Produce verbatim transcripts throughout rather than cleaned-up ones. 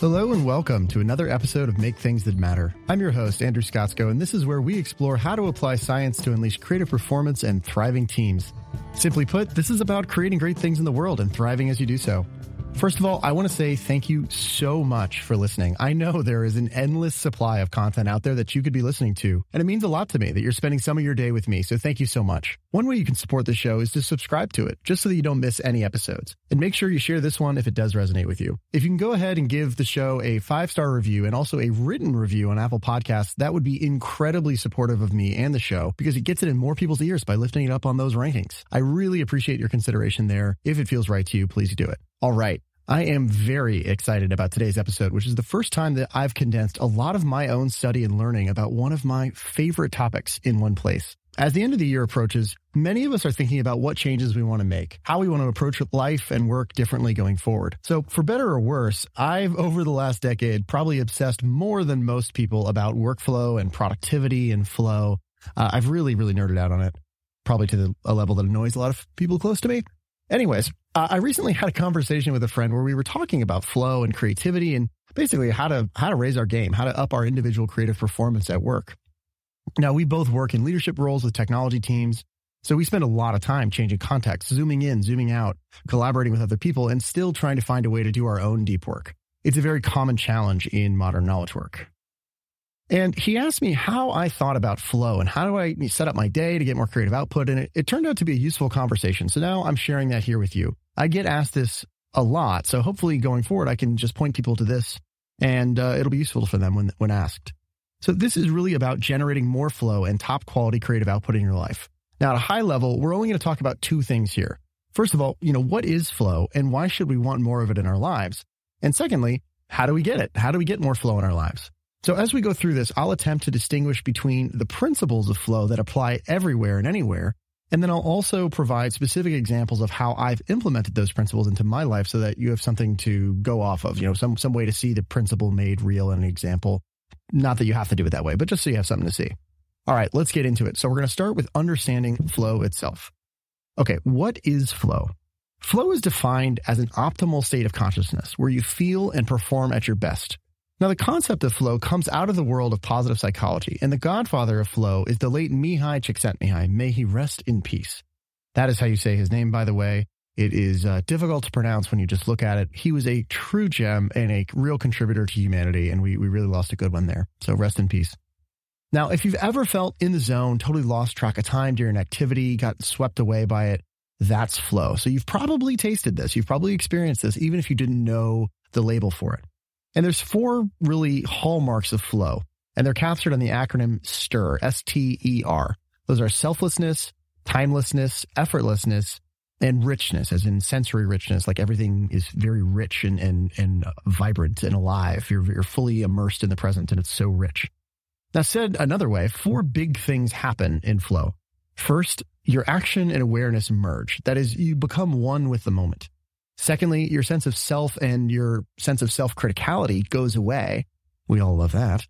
Hello and welcome to another episode of Make Things That Matter. I'm your host, Andrew Skotsko, and this is where we explore how to apply science to unleash creative performance and thriving teams. Simply put, this is about creating great things in the world and thriving as you do so. First of all, I want to say thank you so much for listening. I know there is an endless supply of content out there that you could be listening to, and it means a lot to me that you're spending some of your day with me, so thank you so much. One way you can support the show is to subscribe to it, just so that you don't miss any episodes. And make sure you share this one if it does resonate with you. If you can go ahead and give the show a five-star review and also a written review on Apple Podcasts, that would be incredibly supportive of me and the show, because it gets it in more people's ears by lifting it up on those rankings. I really appreciate your consideration there. If it feels right to you, please do it. All right. I am very excited about today's episode, which is the first time that I've condensed a lot of my own study and learning about one of my favorite topics in one place. As the end of the year approaches, many of us are thinking about what changes we want to make, how we want to approach life and work differently going forward. So for better or worse, I've over the last decade probably obsessed more than most people about workflow and productivity and flow. Uh, I've really, really nerded out on it, probably to the, a level that annoys a lot of people close to me. Anyways, uh, I recently had a conversation with a friend where we were talking about flow and creativity and basically how to how to raise our game, how to up our individual creative performance at work. Now, we both work in leadership roles with technology teams, so we spend a lot of time changing context, zooming in, zooming out, collaborating with other people, and still trying to find a way to do our own deep work. It's a very common challenge in modern knowledge work. And he asked me how I thought about flow and how do I set up my day to get more creative output. And it, it turned out to be a useful conversation. So now I'm sharing that here with you. I get asked this a lot. So hopefully going forward, I can just point people to this and uh, it'll be useful for them when, when asked. So this is really about generating more flow and top quality creative output in your life. Now, at a high level, we're only going to talk about two things here. First of all, you know, what is flow and why should we want more of it in our lives? And secondly, how do we get it? How do we get more flow in our lives? So as we go through this, I'll attempt to distinguish between the principles of flow that apply everywhere and anywhere, and then I'll also provide specific examples of how I've implemented those principles into my life so that you have something to go off of, you know, some some way to see the principle made real in an example. Not that you have to do it that way, but just so you have something to see. All right, let's get into it. So we're going to start with understanding flow itself. Okay, what is flow? Flow is defined as an optimal state of consciousness where you feel and perform at your best. Now, the concept of flow comes out of the world of positive psychology, and the godfather of flow is the late Mihaly Csikszentmihalyi. May he rest in peace. That is how you say his name, by the way. It is uh, difficult to pronounce when you just look at it. He was a true gem and a real contributor to humanity, and we, we really lost a good one there. So rest in peace. Now, if you've ever felt in the zone, totally lost track of time during an activity, got swept away by it, that's flow. So you've probably tasted this. You've probably experienced this, even if you didn't know the label for it. And there's four really hallmarks of flow, and they're captured on the acronym STER, S T E R. Those are selflessness, timelessness, effortlessness, and richness, as in sensory richness. Like everything is very rich and and, and vibrant and alive. You're, you're fully immersed in the present, and it's so rich. Now, said another way, four big things happen in flow. First, your action and awareness merge. That is, you become one with the moment. Secondly, your sense of self and your sense of self-criticality goes away. We all love that.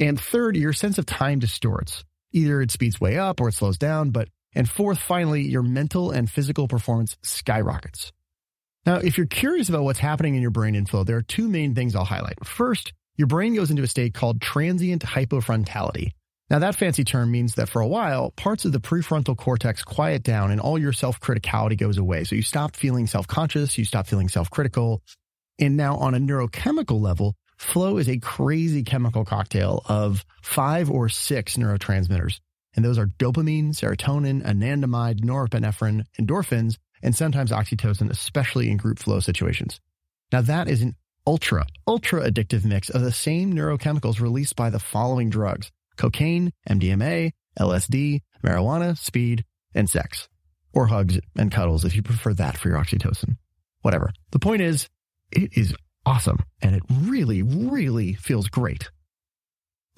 And third, your sense of time distorts. Either it speeds way up or it slows down. But and fourth, finally, your mental and physical performance skyrockets. Now, if you're curious about what's happening in your brain in flow, there are two main things I'll highlight. First, your brain goes into a state called transient hypofrontality. Now, that fancy term means that for a while, parts of the prefrontal cortex quiet down and all your self-criticality goes away. So you stop feeling self-conscious, you stop feeling self-critical. And now on a neurochemical level, flow is a crazy chemical cocktail of five or six neurotransmitters. And those are dopamine, serotonin, anandamide, norepinephrine, endorphins, and sometimes oxytocin, especially in group flow situations. Now, that is an ultra, ultra addictive mix of the same neurochemicals released by the following drugs: cocaine, M D M A, L S D, marijuana, speed, and sex. Or hugs and cuddles if you prefer that for your oxytocin. Whatever. The point is, it is awesome and it really, really feels great.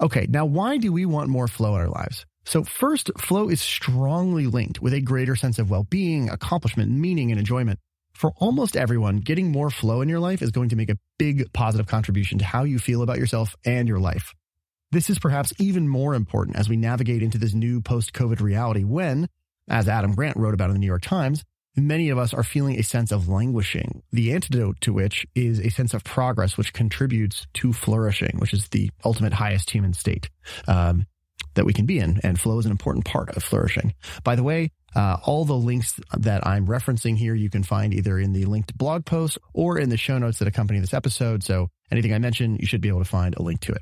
Okay, now why do we want more flow in our lives? So first, flow is strongly linked with a greater sense of well-being, accomplishment, meaning, and enjoyment. For almost everyone, getting more flow in your life is going to make a big positive contribution to how you feel about yourself and your life. This is perhaps even more important as we navigate into this new post-COVID reality when, as Adam Grant wrote about in the New York Times, many of us are feeling a sense of languishing, the antidote to which is a sense of progress, which contributes to flourishing, which is the ultimate highest human state um, that we can be in. And flow is an important part of flourishing. By the way, uh, all the links that I'm referencing here, you can find either in the linked blog post or in the show notes that accompany this episode. So anything I mention, you should be able to find a link to it.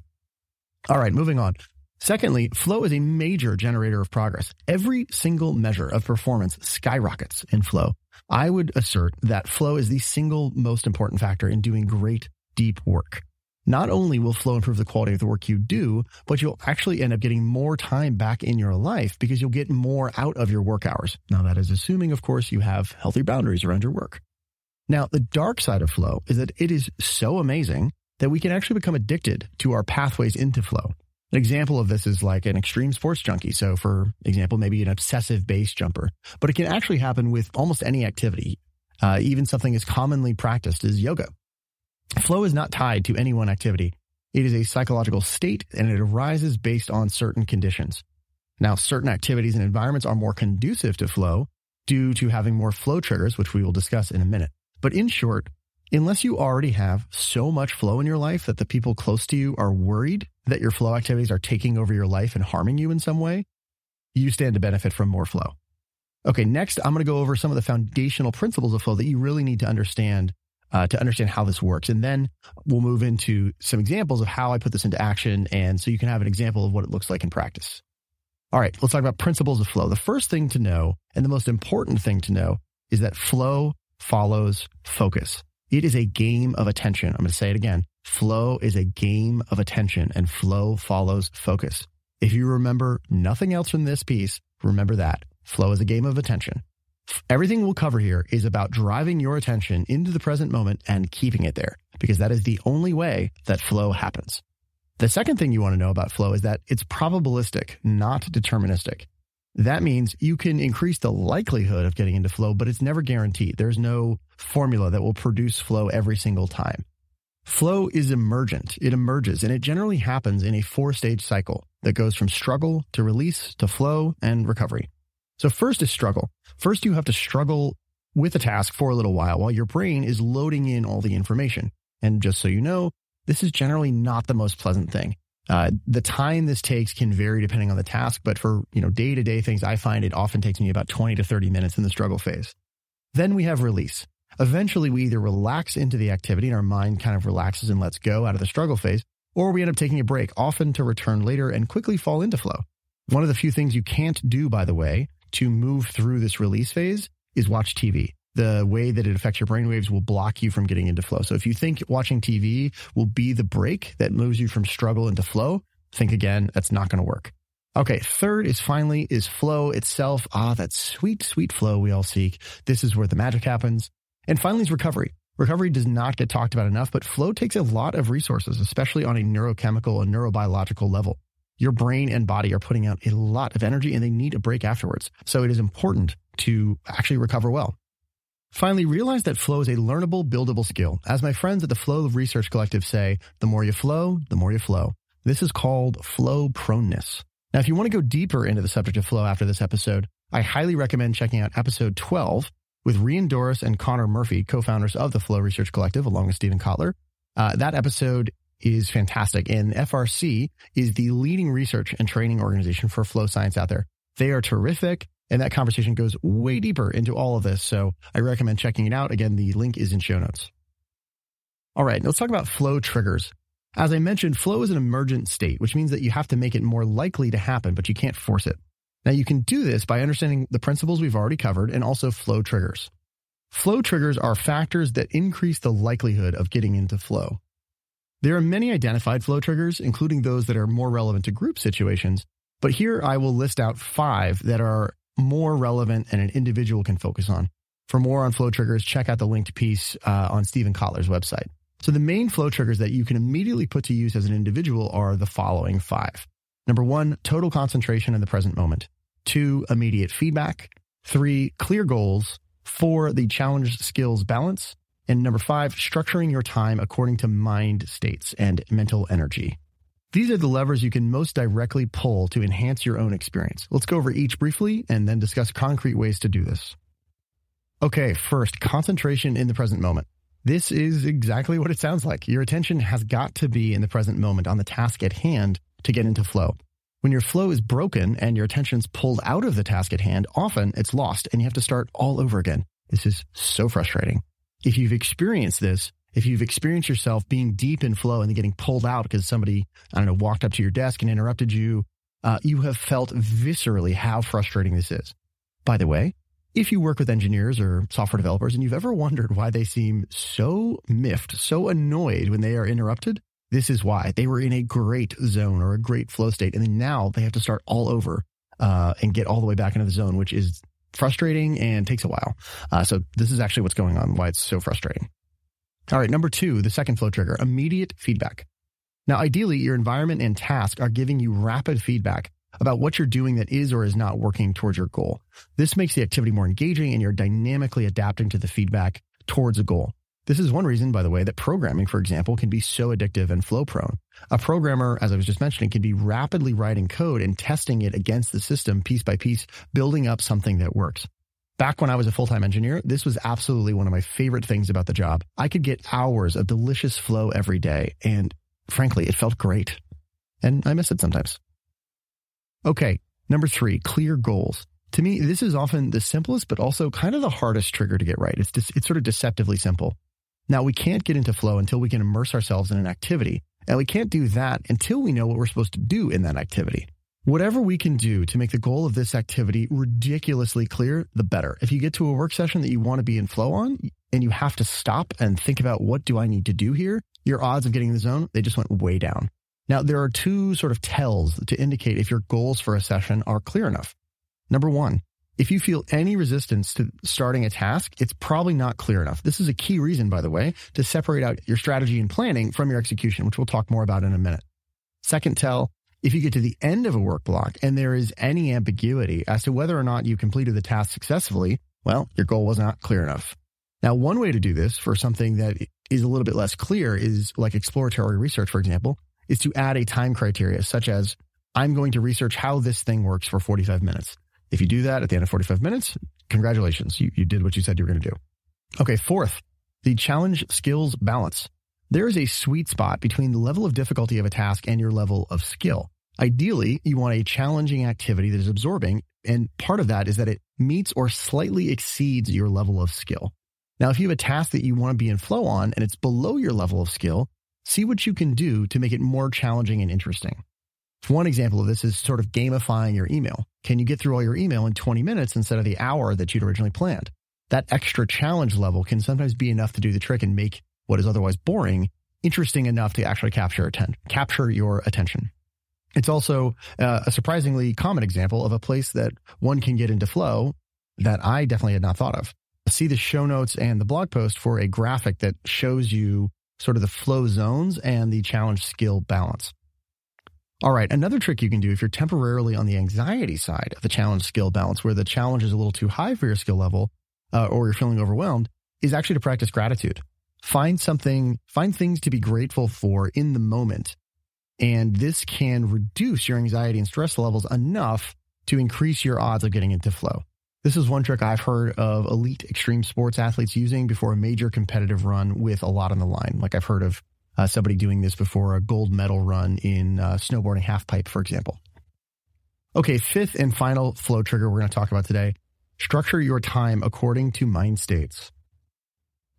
All right, moving on. Secondly, flow is a major generator of progress. Every single measure of performance skyrockets in flow. I would assert that flow is the single most important factor in doing great, deep work. Not only will flow improve the quality of the work you do, but you'll actually end up getting more time back in your life because you'll get more out of your work hours. Now, that is assuming, of course, you have healthy boundaries around your work. Now, the dark side of flow is that it is so amazing that we can actually become addicted to our pathways into flow. An example of this is like an extreme sports junkie. So for example, maybe an obsessive base jumper, but it can actually happen with almost any activity. Uh, even something as commonly practiced as yoga. Flow is not tied to any one activity. It is a psychological state and it arises based on certain conditions. Now, certain activities and environments are more conducive to flow due to having more flow triggers, which we will discuss in a minute. But in short, unless you already have so much flow in your life that the people close to you are worried that your flow activities are taking over your life and harming you in some way, you stand to benefit from more flow. Okay, next, I'm going to go over some of the foundational principles of flow that you really need to understand uh, to understand how this works. And then we'll move into some examples of how I put this into action, and so you can have an example of what it looks like in practice. All right, let's talk about principles of flow. The first thing to know, and the most important thing to know, is that flow follows focus. It is a game of attention. I'm going to say it again. Flow is a game of attention, and flow follows focus. If you remember nothing else from this piece, remember that. Flow is a game of attention. Everything we'll cover here is about driving your attention into the present moment and keeping it there, because that is the only way that flow happens. The second thing you want to know about flow is that it's probabilistic, not deterministic. That means you can increase the likelihood of getting into flow, but it's never guaranteed. There's no formula that will produce flow every single time. Flow is emergent. It emerges, and it generally happens in a four-stage cycle that goes from struggle to release to flow and recovery. So first is struggle. First, you have to struggle with a task for a little while while your brain is loading in all the information. And just so you know, this is generally not the most pleasant thing. Uh, the time this takes can vary depending on the task, but for, you know, day-to-day things, I find it often takes me about twenty to thirty minutes in the struggle phase. Then we have release. Eventually, we either relax into the activity and our mind kind of relaxes and lets go out of the struggle phase, or we end up taking a break, often to return later and quickly fall into flow. One of the few things you can't do, by the way, to move through this release phase is watch T V. The way that it affects your brainwaves will block you from getting into flow. So if you think watching T V will be the break that moves you from struggle into flow, think again, that's not going to work. Okay, third is finally is flow itself. Ah, that sweet, sweet flow we all seek. This is where the magic happens. And finally is recovery. Recovery does not get talked about enough, but flow takes a lot of resources, especially on a neurochemical and neurobiological level. Your brain and body are putting out a lot of energy and they need a break afterwards. So it is important to actually recover well. Finally, realize that flow is a learnable, buildable skill. As my friends at the Flow Research Collective say, the more you flow, the more you flow. This is called flow proneness. Now, if you want to go deeper into the subject of flow after this episode, I highly recommend checking out episode twelve with Rhian Doris and Connor Murphy, co-founders of the Flow Research Collective, along with Stephen Kotler. Uh, that episode is fantastic, and F R C is the leading research and training organization for flow science out there. They are terrific. And that conversation goes way deeper into all of this. So I recommend checking it out. Again, the link is in show notes. All right, let's talk about flow triggers. As I mentioned, flow is an emergent state, which means that you have to make it more likely to happen, but you can't force it. Now, you can do this by understanding the principles we've already covered and also flow triggers. Flow triggers are factors that increase the likelihood of getting into flow. There are many identified flow triggers, including those that are more relevant to group situations. But here I will list out five that are more relevant and an individual can focus on. For more on flow triggers, check out the linked piece uh, on Stephen Kotler's website. So the main flow triggers that you can immediately put to use as an individual are the following five. Number one, total concentration in the present moment. Two, immediate feedback. Three, clear goals. Four, the challenge skills balance. And number five, structuring your time according to mind states and mental energy. These are the levers you can most directly pull to enhance your own experience. Let's go over each briefly and then discuss concrete ways to do this. Okay, first, concentration in the present moment. This is exactly what it sounds like. Your attention has got to be in the present moment on the task at hand to get into flow. When your flow is broken and your attention's pulled out of the task at hand, often it's lost and you have to start all over again. This is so frustrating. If you've experienced this, if you've experienced yourself being deep in flow and then getting pulled out because somebody, I don't know, walked up to your desk and interrupted you, uh, you have felt viscerally how frustrating this is. By the way, if you work with engineers or software developers and you've ever wondered why they seem so miffed, so annoyed when they are interrupted, this is why. They were in a great zone or a great flow state, and then now they have to start all over uh, and get all the way back into the zone, which is frustrating and takes a while. Uh, so this is actually what's going on, why it's so frustrating. All right, number two, the second flow trigger, immediate feedback. Now, ideally, your environment and task are giving you rapid feedback about what you're doing that is or is not working towards your goal. This makes the activity more engaging, and you're dynamically adapting to the feedback towards a goal. This is one reason, by the way, that programming, for example, can be so addictive and flow-prone. A programmer, as I was just mentioning, can be rapidly writing code and testing it against the system piece by piece, building up something that works. Back when I was a full-time engineer, this was absolutely one of my favorite things about the job. I could get hours of delicious flow every day, and frankly, it felt great. And I miss it sometimes. Okay, number three, clear goals. To me, this is often the simplest, but also kind of the hardest trigger to get right. It's just, it's sort of deceptively simple. Now, we can't get into flow until we can immerse ourselves in an activity, and we can't do that until we know what we're supposed to do in that activity. Whatever we can do to make the goal of this activity ridiculously clear, the better. If you get to a work session that you want to be in flow on, and you have to stop and think about what do I need to do here, your odds of getting in the zone, they just went way down. Now, there are two sort of tells to indicate if your goals for a session are clear enough. Number one, if you feel any resistance to starting a task, it's probably not clear enough. This is a key reason, by the way, to separate out your strategy and planning from your execution, which we'll talk more about in a minute. Second tell, if you get to the end of a work block and there is any ambiguity as to whether or not you completed the task successfully, well, your goal was not clear enough. Now, one way to do this for something that is a little bit less clear is, like exploratory research, for example, is to add a time criteria such as, I'm going to research how this thing works for forty-five minutes. If you do that at the end of forty-five minutes, congratulations, you, you did what you said you were going to do. Okay, fourth, the challenge skills balance. There is a sweet spot between the level of difficulty of a task and your level of skill. Ideally, you want a challenging activity that is absorbing, and part of that is that it meets or slightly exceeds your level of skill. Now, if you have a task that you want to be in flow on and it's below your level of skill, see what you can do to make it more challenging and interesting. One example of this is sort of gamifying your email. Can you get through all your email in twenty minutes instead of the hour that you'd originally planned? That extra challenge level can sometimes be enough to do the trick and make what is otherwise boring interesting enough to actually capture atten- capture your attention. It's also uh, a surprisingly common example of a place that one can get into flow that I definitely had not thought of. See the show notes and the blog post for a graphic that shows you sort of the flow zones and the challenge skill balance. All right, another trick you can do if you're temporarily on the anxiety side of the challenge skill balance, where the challenge is a little too high for your skill level uh, or you're feeling overwhelmed, is actually to practice gratitude. Find something, find things to be grateful for in the moment. And this can reduce your anxiety and stress levels enough to increase your odds of getting into flow. This is one trick I've heard of elite extreme sports athletes using before a major competitive run with a lot on the line. Like I've heard of Uh, somebody doing this before a gold medal run in uh, snowboarding halfpipe, for example. Okay, fifth and final flow trigger we're going to talk about today. Structure your time according to mind states.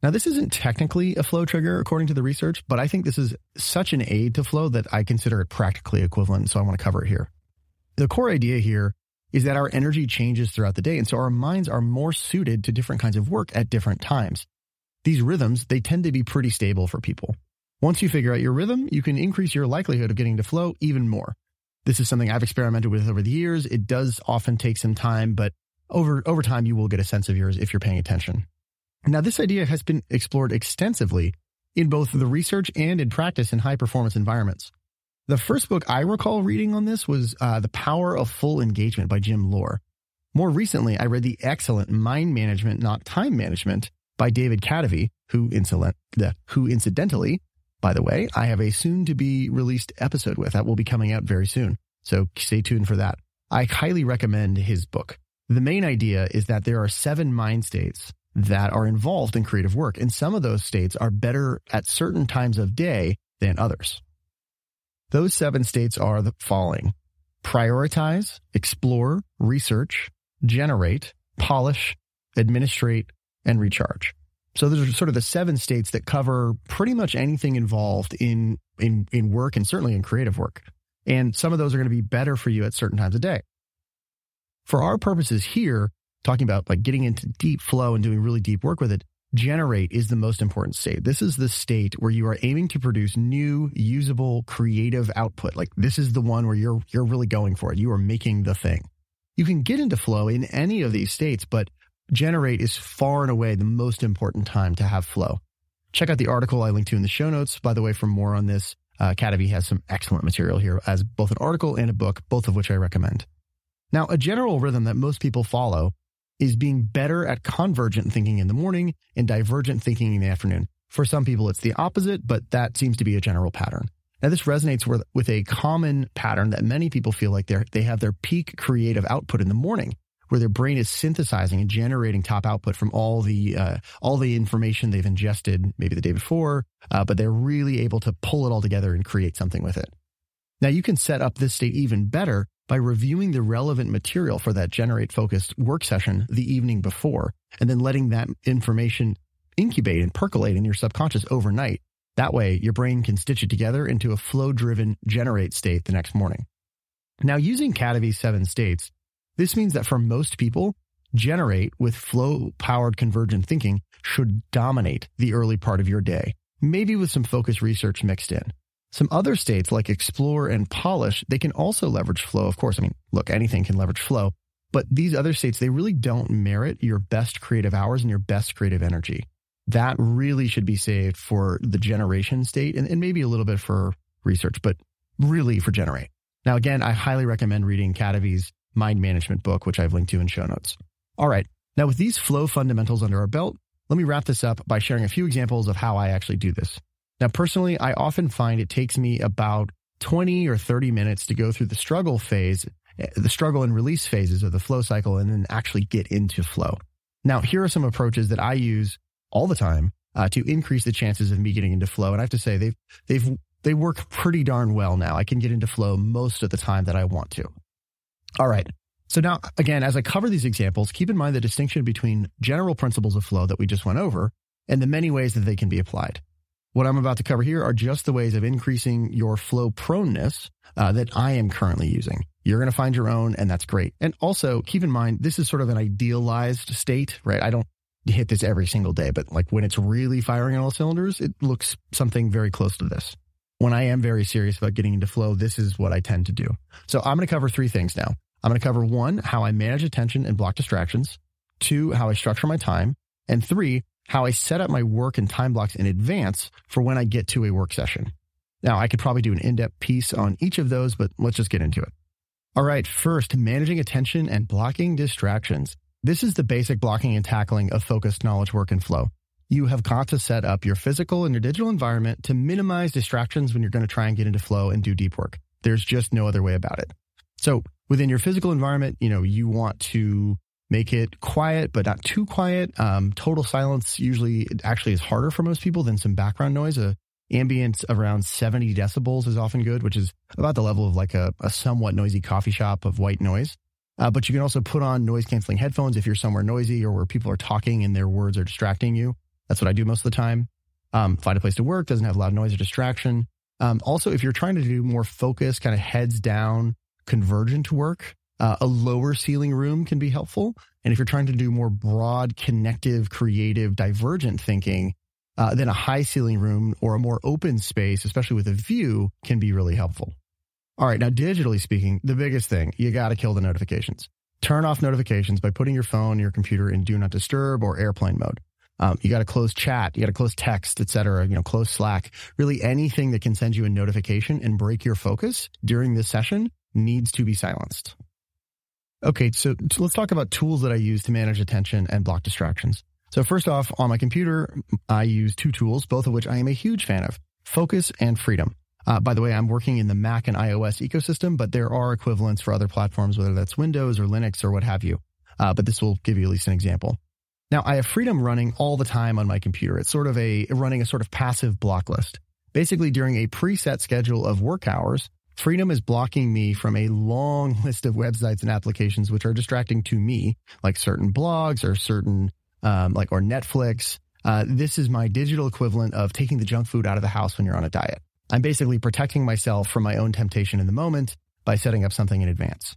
Now, this isn't technically a flow trigger according to the research, but I think this is such an aid to flow that I consider it practically equivalent, so I want to cover it here. The core idea here is that our energy changes throughout the day, and so our minds are more suited to different kinds of work at different times. These rhythms, they tend to be pretty stable for people. Once you figure out your rhythm, you can increase your likelihood of getting to flow even more. This is something I've experimented with over the years. It does often take some time, but over, over time, you will get a sense of yours if you're paying attention. Now, this idea has been explored extensively in both the research and in practice in high-performance environments. The first book I recall reading on this was uh, The Power of Full Engagement by Jim Lohr. More recently, I read the excellent Mind Management, Not Time Management by David Kadavy, who, insolent, uh, who incidentally... By the way, I have a soon-to-be released episode with that will be coming out very soon, so stay tuned for that. I highly recommend his book. The main idea is that there are seven mind states that are involved in creative work. And some of those states are better at certain times of day than others. Those seven states are the following: prioritize, explore, research, generate, polish, administrate, and recharge. So those are sort of the seven states that cover pretty much anything involved in, in, in work and certainly in creative work. And some of those are going to be better for you at certain times of day. For our purposes here, talking about like getting into deep flow and doing really deep work with it, generate is the most important state. This is the state where you are aiming to produce new, usable, creative output. Like this is the one where you're you're really going for it. You are making the thing. You can get into flow in any of these states, but generate is far and away the most important time to have flow. Check out the article I linked to in the show notes, by the way, for more on this. Uh, Kadavy has some excellent material here as both an article and a book, both of which I recommend. Now, a general rhythm that most people follow is being better at convergent thinking in the morning and divergent thinking in the afternoon. For some people, it's the opposite, but that seems to be a general pattern. Now, this resonates with, with a common pattern that many people feel like they're, they have their peak creative output in the morning, where their brain is synthesizing and generating top output from all the uh, all the information they've ingested maybe the day before, uh, but they're really able to pull it all together and create something with it. Now, you can set up this state even better by reviewing the relevant material for that generate-focused work session the evening before, and then letting that information incubate and percolate in your subconscious overnight. That way, your brain can stitch it together into a flow-driven generate state the next morning. Now, using Kadavy's seven states, this means that for most people, generate with flow-powered convergent thinking should dominate the early part of your day, maybe with some focus research mixed in. Some other states like explore and polish, they can also leverage flow, of course. I mean, look, anything can leverage flow, but these other states, they really don't merit your best creative hours and your best creative energy. That really should be saved for the generation state and, and maybe a little bit for research, but really for generate. Now, again, I highly recommend reading Kadavy's mind management book, which I've linked to in show notes. All right. Now, with these flow fundamentals under our belt, let me wrap this up by sharing a few examples of how I actually do this. Now, personally, I often find it takes me about twenty or thirty minutes to go through the struggle phase, the struggle and release phases of the flow cycle, and then actually get into flow. Now, here are some approaches that I use all the time uh, to increase the chances of me getting into flow. And I have to say, they've, they've, they work pretty darn well now. I can get into flow most of the time that I want to. All right. So now, again, as I cover these examples, keep in mind the distinction between general principles of flow that we just went over and the many ways that they can be applied. What I'm about to cover here are just the ways of increasing your flow proneness uh, that I am currently using. You're going to find your own, and that's great. And also, keep in mind, this is sort of an idealized state, right? I don't hit this every single day, but like when it's really firing on all cylinders, it looks something very close to this. When I am very serious about getting into flow, this is what I tend to do. So I'm going to cover three things now. I'm going to cover one, how I manage attention and block distractions, two, how I structure my time, and three, how I set up my work and time blocks in advance for when I get to a work session. Now, I could probably do an in-depth piece on each of those, but let's just get into it. All right, first, managing attention and blocking distractions. This is the basic blocking and tackling of focused knowledge work and flow. You have got to set up your physical and your digital environment to minimize distractions when you're going to try and get into flow and do deep work. There's just no other way about it. So within your physical environment, you know, you want to make it quiet, but not too quiet. Um, total silence usually actually is harder for most people than some background noise. A ambience around seventy decibels is often good, which is about the level of like a, a somewhat noisy coffee shop of white noise. Uh, but you can also put on noise canceling headphones if you're somewhere noisy or where people are talking and their words are distracting you. That's what I do most of the time. Um, find a place to work, doesn't have loud noise or distraction. Um, also, if you're trying to do more focused, kind of heads down, convergent work, uh, a lower ceiling room can be helpful. And if you're trying to do more broad, connective, creative, divergent thinking, uh, then a high ceiling room or a more open space, especially with a view, can be really helpful. All right. Now, digitally speaking, the biggest thing, you got to kill the notifications. Turn off notifications by putting your phone, your computer in do not disturb or airplane mode. Um, you got to close chat, you got to close text, et cetera, you know, close Slack. Really anything that can send you a notification and break your focus during this session needs to be silenced. Okay, so let's talk about tools that I use to manage attention and block distractions. So first off, on my computer, I use two tools, both of which I am a huge fan of, Focus and Freedom. Uh, by the way, I'm working in the Mac and iOS ecosystem, but there are equivalents for other platforms, whether that's Windows or Linux or what have you. Uh, but this will give you at least an example. Now, I have Freedom running all the time on my computer. It's sort of a running a sort of passive block list. Basically, during a preset schedule of work hours, Freedom is blocking me from a long list of websites and applications which are distracting to me, like certain blogs or certain um, like or Netflix. Uh, this is my digital equivalent of taking the junk food out of the house when you're on a diet. I'm basically protecting myself from my own temptation in the moment by setting up something in advance.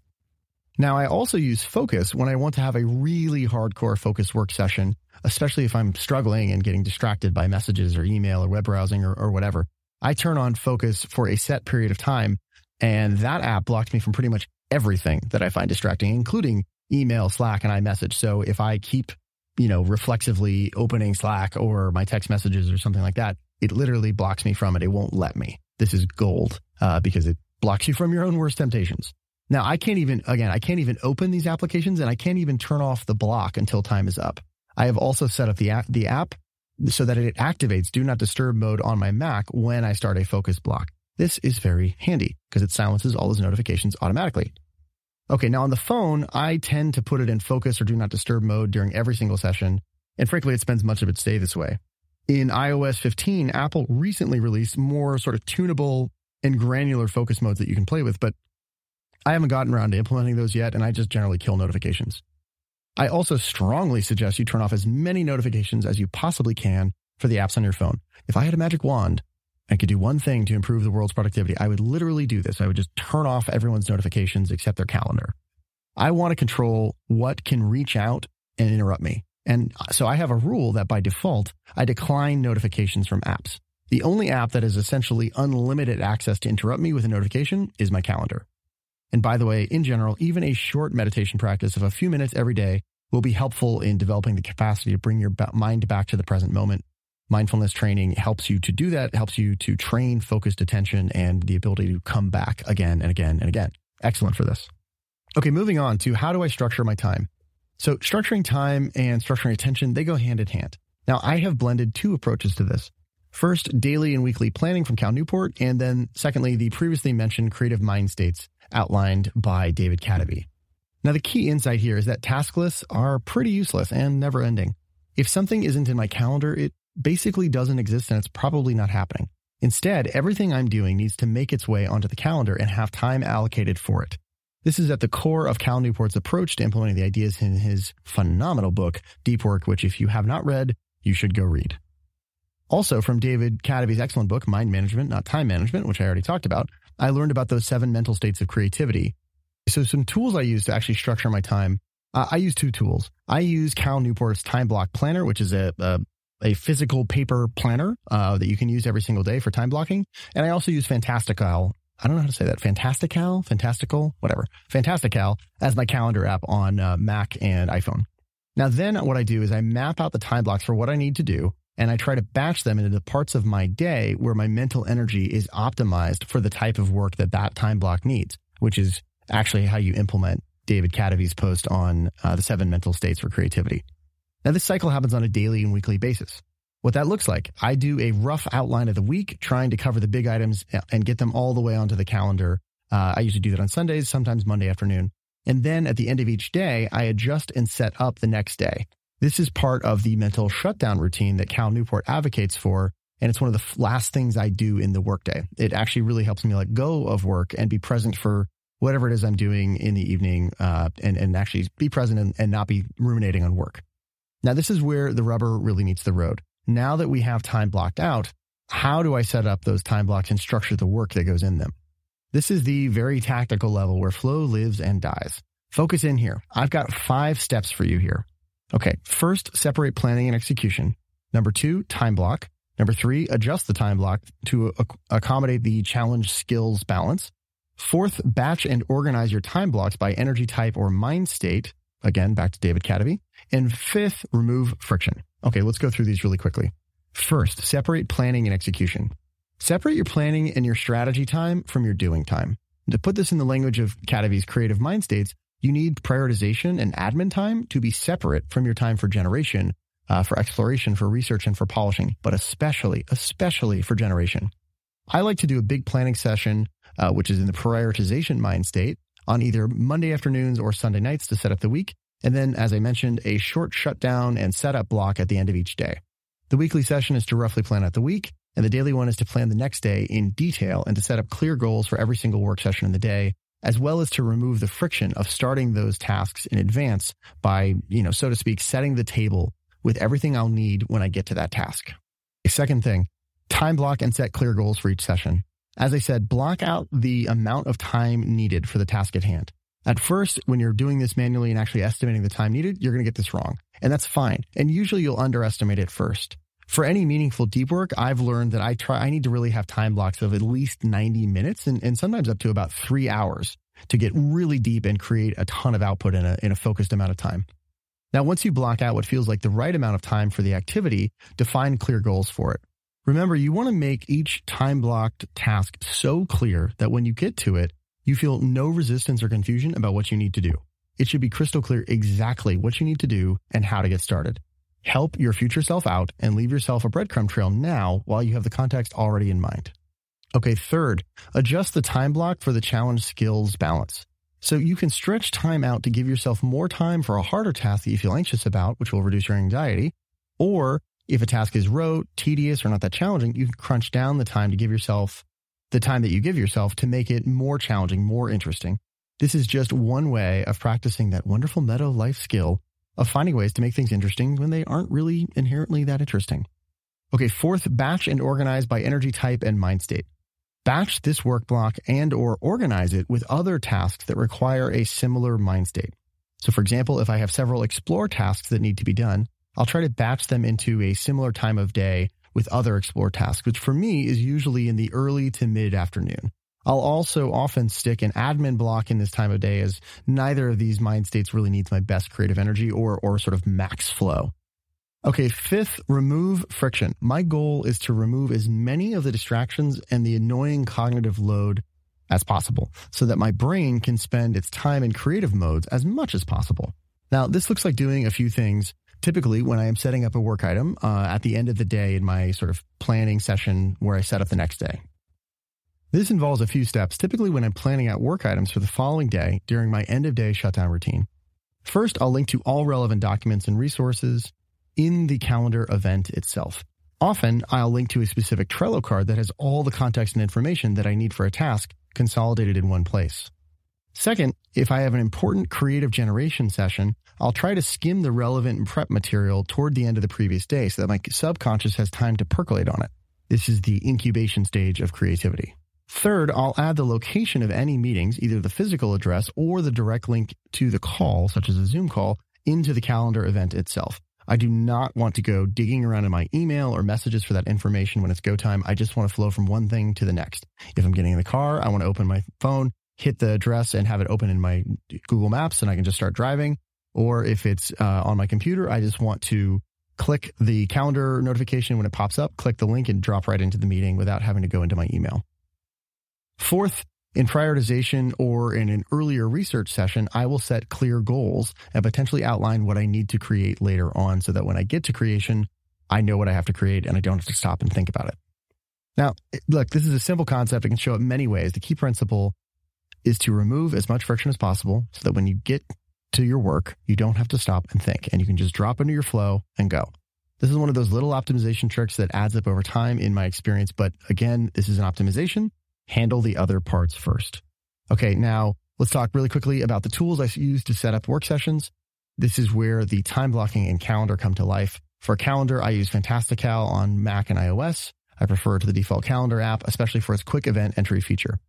Now, I also use Focus when I want to have a really hardcore focus work session, especially if I'm struggling and getting distracted by messages or email or web browsing or, or whatever. I turn on Focus for a set period of time, and that app blocks me from pretty much everything that I find distracting, including email, Slack, and iMessage. So if I keep, you know, reflexively opening Slack or my text messages or something like that, it literally blocks me from it. It won't let me. This is gold uh, because it blocks you from your own worst temptations. Now, I can't even, again, I can't even open these applications, and I can't even turn off the block until time is up. I have also set up the app, the app so that it activates Do Not Disturb mode on my Mac when I start a focus block. This is very handy because it silences all those notifications automatically. Okay, now on the phone, I tend to put it in focus or Do Not Disturb mode during every single session, and frankly, it spends much of its day this way. In i O S fifteen, Apple recently released more sort of tunable and granular focus modes that you can play with, but I haven't gotten around to implementing those yet, and I just generally kill notifications. I also strongly suggest you turn off as many notifications as you possibly can for the apps on your phone. If I had a magic wand and could do one thing to improve the world's productivity, I would literally do this. I would just turn off everyone's notifications except their calendar. I want to control what can reach out and interrupt me. And so I have a rule that by default, I decline notifications from apps. The only app that is essentially unlimited access to interrupt me with a notification is my calendar. And by the way, in general, even a short meditation practice of a few minutes every day will be helpful in developing the capacity to bring your mind back to the present moment. Mindfulness training helps you to do that, helps you to train focused attention and the ability to come back again and again and again. Excellent for this. Okay, moving on to how do I structure my time? So structuring time and structuring attention, they go hand in hand. Now, I have blended two approaches to this. First, daily and weekly planning from Cal Newport, and then secondly, the previously mentioned creative mind states outlined by David Kadavy. Now, the key insight here is that task lists are pretty useless and never-ending. If something isn't in my calendar, it basically doesn't exist and it's probably not happening. Instead, everything I'm doing needs to make its way onto the calendar and have time allocated for it. This is at the core of Cal Newport's approach to implementing the ideas in his phenomenal book, Deep Work, which if you have not read, you should go read. Also, from David Kadavy's excellent book, Mind Management, Not Time Management, which I already talked about, I learned about those seven mental states of creativity. So some tools I use to actually structure my time. Uh, I use two tools. I use Cal Newport's Time Block Planner, which is a, a a physical paper planner uh, that you can use every single day for time blocking. And I also use Fantastical. I don't know how to say that. Fantastical? Fantastical? Whatever. Fantastical as my calendar app on uh, Mac and iPhone. Now then what I do is I map out the time blocks for what I need to do, and I try to batch them into the parts of my day where my mental energy is optimized for the type of work that that time block needs, which is actually how you implement David Kadavy's post on uh, the seven mental states for creativity. Now, this cycle happens on a daily and weekly basis. What that looks like, I do a rough outline of the week, trying to cover the big items and get them all the way onto the calendar. Uh, I usually do that on Sundays, sometimes Monday afternoon. And then at the end of each day, I adjust and set up the next day. This is part of the mental shutdown routine that Cal Newport advocates for, and it's one of the last things I do in the workday. It actually really helps me let go of work and be present for whatever it is I'm doing in the evening uh, and, and actually be present and, and not be ruminating on work. Now, this is where the rubber really meets the road. Now that we have time blocked out, how do I set up those time blocks and structure the work that goes in them? This is the very tactical level where flow lives and dies. Focus in here. I've got five steps for you here. Okay, first, separate planning and execution. Number two, time block. Number three, adjust the time block to ac- accommodate the challenge skills balance. Fourth, batch and organize your time blocks by energy type or mind state. Again, back to David Kadavy. And fifth, remove friction. Okay, let's go through these really quickly. First, separate planning and execution. Separate your planning and your strategy time from your doing time. And to put this in the language of Kadavy's creative mind states, you need prioritization and admin time to be separate from your time for generation, uh, for exploration, for research, and for polishing, but especially, especially for generation. I like to do a big planning session, uh, which is in the prioritization mind state, on either Monday afternoons or Sunday nights to set up the week, And then, as I mentioned, a short shutdown and setup block at the end of each day. The weekly session is to roughly plan out the week, and the daily one is to plan the next day in detail and to set up clear goals for every single work session in the day, as well as to remove the friction of starting those tasks in advance by, you know, so to speak, setting the table with everything I'll need when I get to that task. The second thing, time block and set clear goals for each session. As I said, block out the amount of time needed for the task at hand. At first, when you're doing this manually and actually estimating the time needed, you're going to get this wrong. And that's fine. And usually you'll underestimate it first. For any meaningful deep work, I've learned that I try, I need to really have time blocks of at least ninety minutes and, and sometimes up to about three hours to get really deep and create a ton of output in a, in a focused amount of time. Now, once you block out what feels like the right amount of time for the activity, define clear goals for it. Remember, you want to make each time-blocked task so clear that when you get to it, you feel no resistance or confusion about what you need to do. It should be crystal clear exactly what you need to do and how to get started. Help your future self out and leave yourself a breadcrumb trail now while you have the context already in mind. Okay, third, adjust the time block for the challenge skills balance. So you can stretch time out to give yourself more time for a harder task that you feel anxious about, which will reduce your anxiety. Or if a task is rote, tedious, or not that challenging, you can crunch down the time to give yourself the time that you give yourself to make it more challenging, more interesting. This is just one way of practicing that wonderful meta life skill of finding ways to make things interesting when they aren't really inherently that interesting. Okay, fourth, batch and organize by energy type and mind state. Batch this work block and or organize it with other tasks that require a similar mind state. So for example, if I have several explore tasks that need to be done, I'll try to batch them into a similar time of day with other explore tasks, which for me is usually in the early to mid-afternoon. I'll also often stick an admin block in this time of day as neither of these mind states really needs my best creative energy or or sort of max flow. Okay, fifth, remove friction. My goal is to remove as many of the distractions and the annoying cognitive load as possible so that my brain can spend its time in creative modes as much as possible. Now, this looks like doing a few things. Typically, when I am setting up a work item uh, at the end of the day in my sort of planning session where I set up the next day. This involves a few steps, typically when I'm planning out work items for the following day during my end-of-day shutdown routine. First, I'll link to all relevant documents and resources in the calendar event itself. Often, I'll link to a specific Trello card that has all the context and information that I need for a task consolidated in one place. Second, if I have an important creative generation session, I'll try to skim the relevant and prep material toward the end of the previous day so that my subconscious has time to percolate on it. This is the incubation stage of creativity. Third, I'll add the location of any meetings, either the physical address or the direct link to the call, such as a Zoom call, into the calendar event itself. I do not want to go digging around in my email or messages for that information when it's go time. I just want to flow from one thing to the next. If I'm getting in the car, I want to open my phone, hit the address and have it open in my Google Maps and I can just start driving. Or if it's uh, on my computer, I just want to click the calendar notification when it pops up, click the link and drop right into the meeting without having to go into my email. Fourth, in prioritization or in an earlier research session, I will set clear goals and potentially outline what I need to create later on so that when I get to creation, I know what I have to create and I don't have to stop and think about it. Now, look, this is a simple concept. It can show up many ways. The key principle is to remove as much friction as possible so that when you get to your work, you don't have to stop and think and you can just drop into your flow and go. This is one of those little optimization tricks that adds up over time in my experience. But again, this is an optimization. Handle the other parts first. Okay, now let's talk really quickly about the tools I use to set up work sessions. This is where the time blocking and calendar come to life. For calendar, I use Fantastical on Mac and iOS. I prefer to the default calendar app, especially for its quick event entry feature.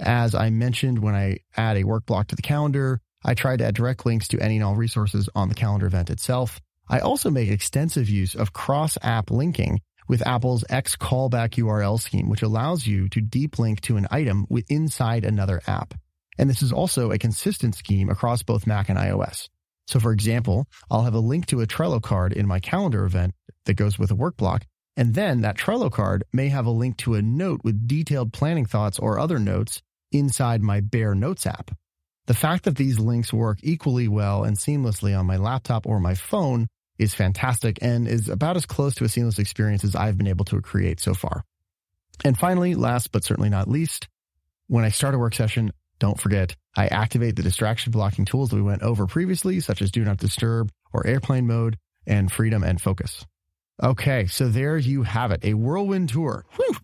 As I mentioned, when I add a work block to the calendar, I try to add direct links to any and all resources on the calendar event itself. I also make extensive use of cross-app linking with Apple's X callback U R L scheme, which allows you to deep link to an item inside another app. And this is also a consistent scheme across both Mac and iOS. So for example, I'll have a link to a Trello card in my calendar event that goes with a work block. And then that Trello card may have a link to a note with detailed planning thoughts or other notes inside my Bear Notes app. The fact that these links work equally well and seamlessly on my laptop or my phone is fantastic and is about as close to a seamless experience as I've been able to create so far. And finally, last but certainly not least, when I start a work session, don't forget I activate the distraction blocking tools that we went over previously, such as Do Not Disturb or Airplane Mode and Freedom and Focus. Okay, so there you have it. A whirlwind tour. Whew!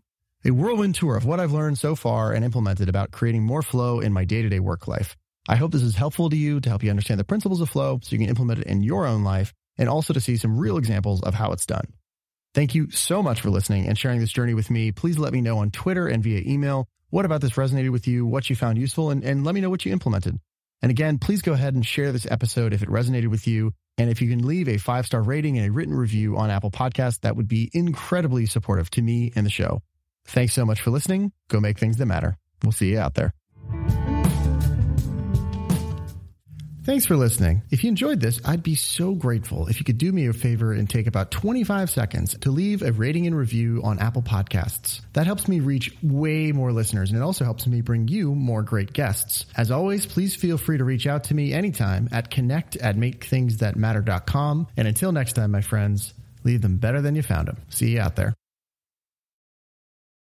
A whirlwind tour of what I've learned so far and implemented about creating more flow in my day-to-day work life. I hope this is helpful to you to help you understand the principles of flow so you can implement it in your own life and also to see some real examples of how it's done. Thank you so much for listening and sharing this journey with me. Please let me know on Twitter and via email what about this resonated with you, what you found useful, and, and let me know what you implemented. And again, please go ahead and share this episode if it resonated with you. And if you can leave a five-star rating and a written review on Apple Podcasts, that would be incredibly supportive to me and the show. Thanks so much for listening. Go make things that matter. We'll see you out there. Thanks for listening. If you enjoyed this, I'd be so grateful if you could do me a favor and take about twenty-five seconds to leave a rating and review on Apple Podcasts. That helps me reach way more listeners, and it also helps me bring you more great guests. As always, please feel free to reach out to me anytime at connect at make things that matter dot com. And until next time, my friends, leave them better than you found them. See you out there.